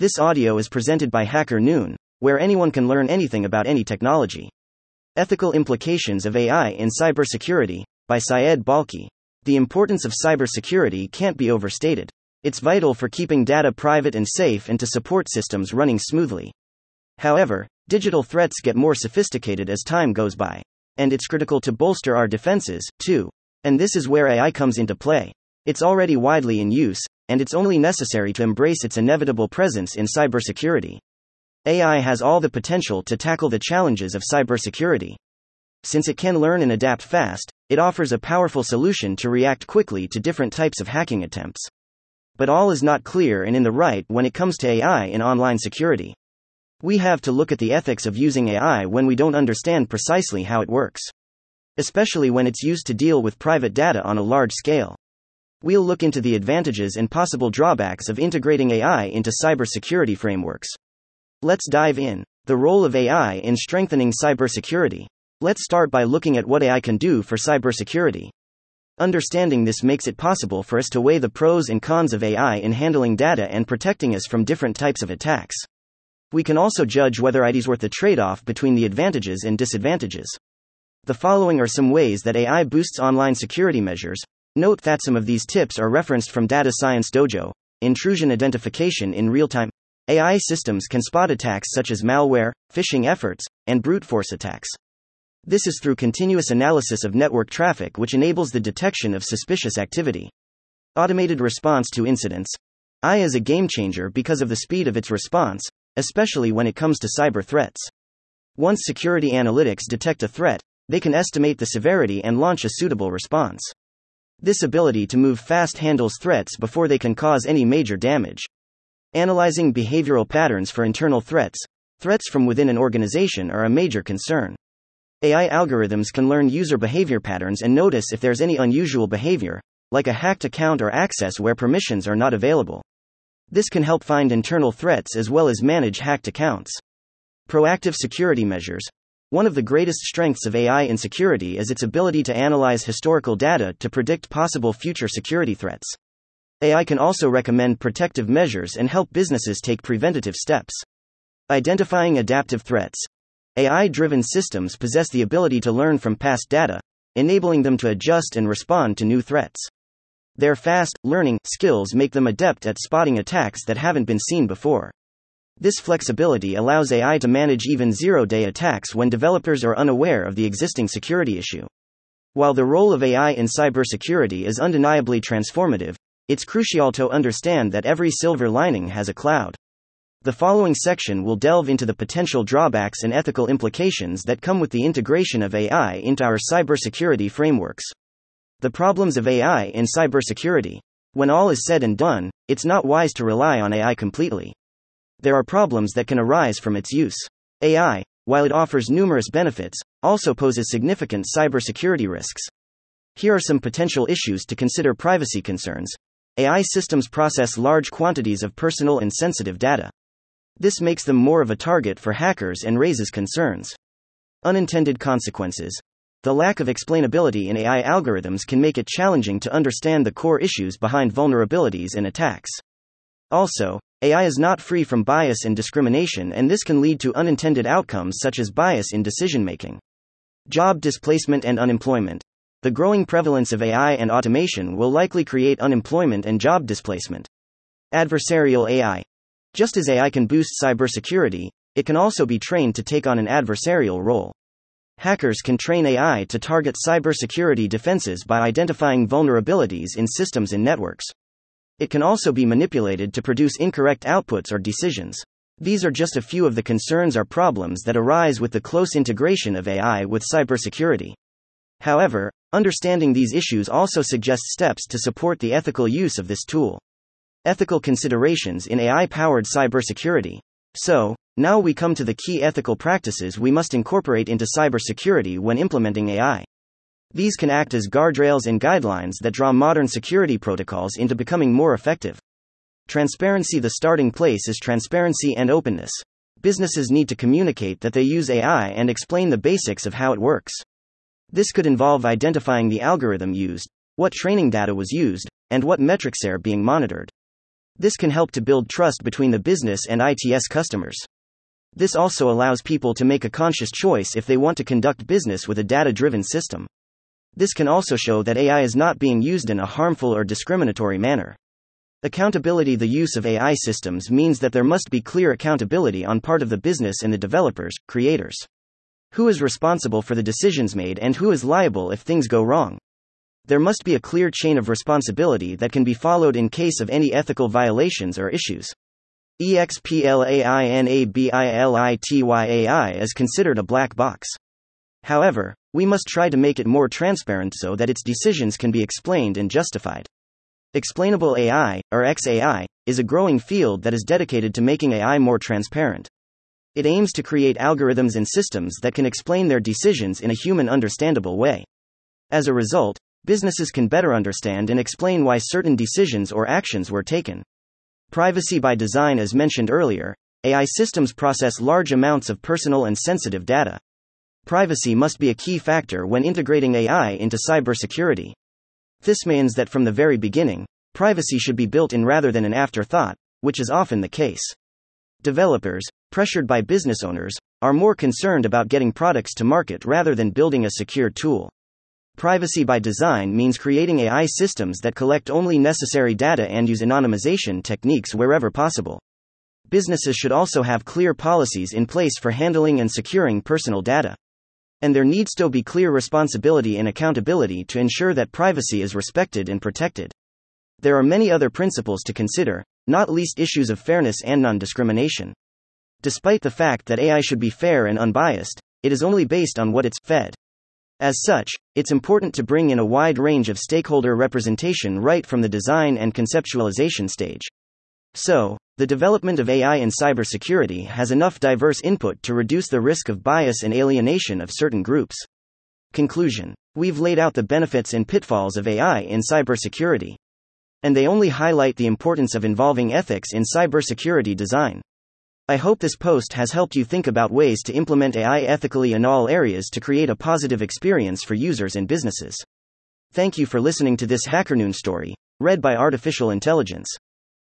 This audio is presented by Hacker Noon, where anyone can learn anything about any technology. Ethical Implications of AI in Cybersecurity, by Syed Balkhi. The importance of cybersecurity can't be overstated. It's vital for keeping data private and safe and to support systems running smoothly. However, digital threats get more sophisticated as time goes by, and it's critical to bolster our defenses, too. And this is where AI comes into play. It's already widely in use, and it's only necessary to embrace its inevitable presence in cybersecurity. AI has all the potential to tackle the challenges of cybersecurity. Since it can learn and adapt fast, it offers a powerful solution to react quickly to different types of hacking attempts. But all is not clear and in the right when it comes to AI in online security. We have to look at the ethics of using AI when we don't understand precisely how it works, especially when it's used to deal with private data on a large scale. We'll look into the advantages and possible drawbacks of integrating AI into cybersecurity frameworks. Let's dive in. The role of AI in strengthening cybersecurity. Let's start by looking at what AI can do for cybersecurity. Understanding this makes it possible for us to weigh the pros and cons of AI in handling data and protecting us from different types of attacks. We can also judge whether it's worth the trade-off between the advantages and disadvantages. The following are some ways that AI boosts online security measures. Note that some of these tips are referenced from Data Science Dojo. Intrusion identification in real-time. AI systems can spot attacks such as malware, phishing efforts, and brute force attacks. This is through continuous analysis of network traffic, which enables the detection of suspicious activity. Automated response to incidents. AI is a game-changer because of the speed of its response, especially when it comes to cyber threats. Once security analytics detect a threat, they can estimate the severity and launch a suitable response. This ability to move fast handles threats before they can cause any major damage. Analyzing behavioral patterns for internal threats. Threats from within an organization are a major concern. AI algorithms can learn user behavior patterns and notice if there's any unusual behavior, like a hacked account or access where permissions are not available. This can help find internal threats as well as manage hacked accounts. Proactive security measures. One of the greatest strengths of AI in security is its ability to analyze historical data to predict possible future security threats. AI can also recommend protective measures and help businesses take preventative steps. Identifying adaptive threats. AI-driven systems possess the ability to learn from past data, enabling them to adjust and respond to new threats. Their fast learning skills make them adept at spotting attacks that haven't been seen before. This flexibility allows AI to manage even zero-day attacks when developers are unaware of the existing security issue. While the role of AI in cybersecurity is undeniably transformative, it's crucial to understand that every silver lining has a cloud. The following section will delve into the potential drawbacks and ethical implications that come with the integration of AI into our cybersecurity frameworks. The problems of AI in cybersecurity. When all is said and done, it's not wise to rely on AI completely. There are problems that can arise from its use. AI, while it offers numerous benefits, also poses significant cybersecurity risks. Here are some potential issues to consider. Privacy concerns. AI systems process large quantities of personal and sensitive data. This makes them more of a target for hackers and raises concerns. Unintended consequences. The lack of explainability in AI algorithms can make it challenging to understand the core issues behind vulnerabilities and attacks. Also, AI is not free from bias and discrimination, and this can lead to unintended outcomes such as bias in decision-making. Job displacement and unemployment. The growing prevalence of AI and automation will likely create unemployment and job displacement. Adversarial AI. Just as AI can boost cybersecurity, it can also be trained to take on an adversarial role. Hackers can train AI to target cybersecurity defenses by identifying vulnerabilities in systems and networks. It can also be manipulated to produce incorrect outputs or decisions. These are just a few of the concerns or problems that arise with the close integration of AI with cybersecurity. However, understanding these issues also suggests steps to support the ethical use of this tool. Ethical considerations in AI-powered cybersecurity. So, now we come to the key ethical practices we must incorporate into cybersecurity when implementing AI. These can act as guardrails and guidelines that draw modern security protocols into becoming more effective. Transparency. The starting place is transparency and openness. Businesses need to communicate that they use AI and explain the basics of how it works. This could involve identifying the algorithm used, what training data was used, and what metrics are being monitored. This can help to build trust between the business and IT's customers. This also allows people to make a conscious choice if they want to conduct business with a data-driven system. This can also show that AI is not being used in a harmful or discriminatory manner. Accountability. The use of AI systems means that there must be clear accountability on part of the business and the developers, creators. Who is responsible for the decisions made and who is liable if things go wrong? There must be a clear chain of responsibility that can be followed in case of any ethical violations or issues. Explainability is considered a black box. However, we must try to make it more transparent so that its decisions can be explained and justified. Explainable AI, or XAI, is a growing field that is dedicated to making AI more transparent. It aims to create algorithms and systems that can explain their decisions in a human-understandable way. As a result, businesses can better understand and explain why certain decisions or actions were taken. Privacy. By design. As mentioned earlier, AI systems process large amounts of personal and sensitive data. Privacy must be a key factor when integrating AI into cybersecurity. This means that from the very beginning, privacy should be built in rather than an afterthought, which is often the case. Developers, pressured by business owners, are more concerned about getting products to market rather than building a secure tool. Privacy by design means creating AI systems that collect only necessary data and use anonymization techniques wherever possible. Businesses should also have clear policies in place for handling and securing personal data. And there needs to be clear responsibility and accountability to ensure that privacy is respected and protected. There are many other principles to consider, not least issues of fairness and non-discrimination. Despite the fact that AI should be fair and unbiased, it is only based on what it's fed. As such, it's important to bring in a wide range of stakeholder representation right from the design and conceptualization stage. So, the development of AI in cybersecurity has enough diverse input to reduce the risk of bias and alienation of certain groups. Conclusion. We've laid out the benefits and pitfalls of AI in cybersecurity. And they only highlight the importance of involving ethics in cybersecurity design. I hope this post has helped you think about ways to implement AI ethically in all areas to create a positive experience for users and businesses. Thank you for listening to this Hacker Noon story, read by Artificial Intelligence.